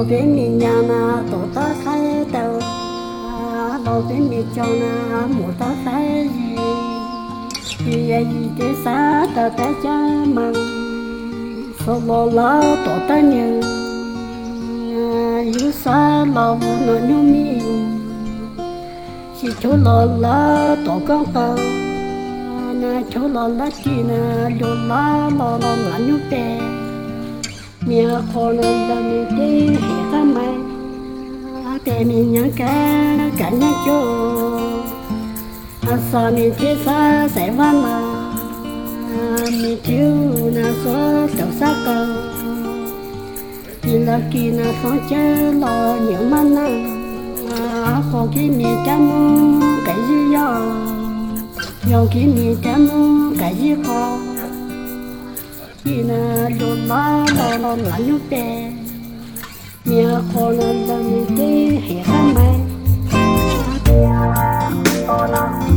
老爹你娘啊，多大才到啊？老爹你叫啊，莫大才艺，一夜一点三到大家忙，说老老多大年，有啥老不老牛命，是求老老多广告，那求老老的那留老老老老牛呗。你要可能让你的黑汉买，带你娘干干娘酒，上面贴啥谁忘了？你就那说走啥狗，你老给那房间老娘们呐，好给你干么干日要，要给你干么干日好。你那罗拉罗罗拉牛呗，你可能让你的黑汉白。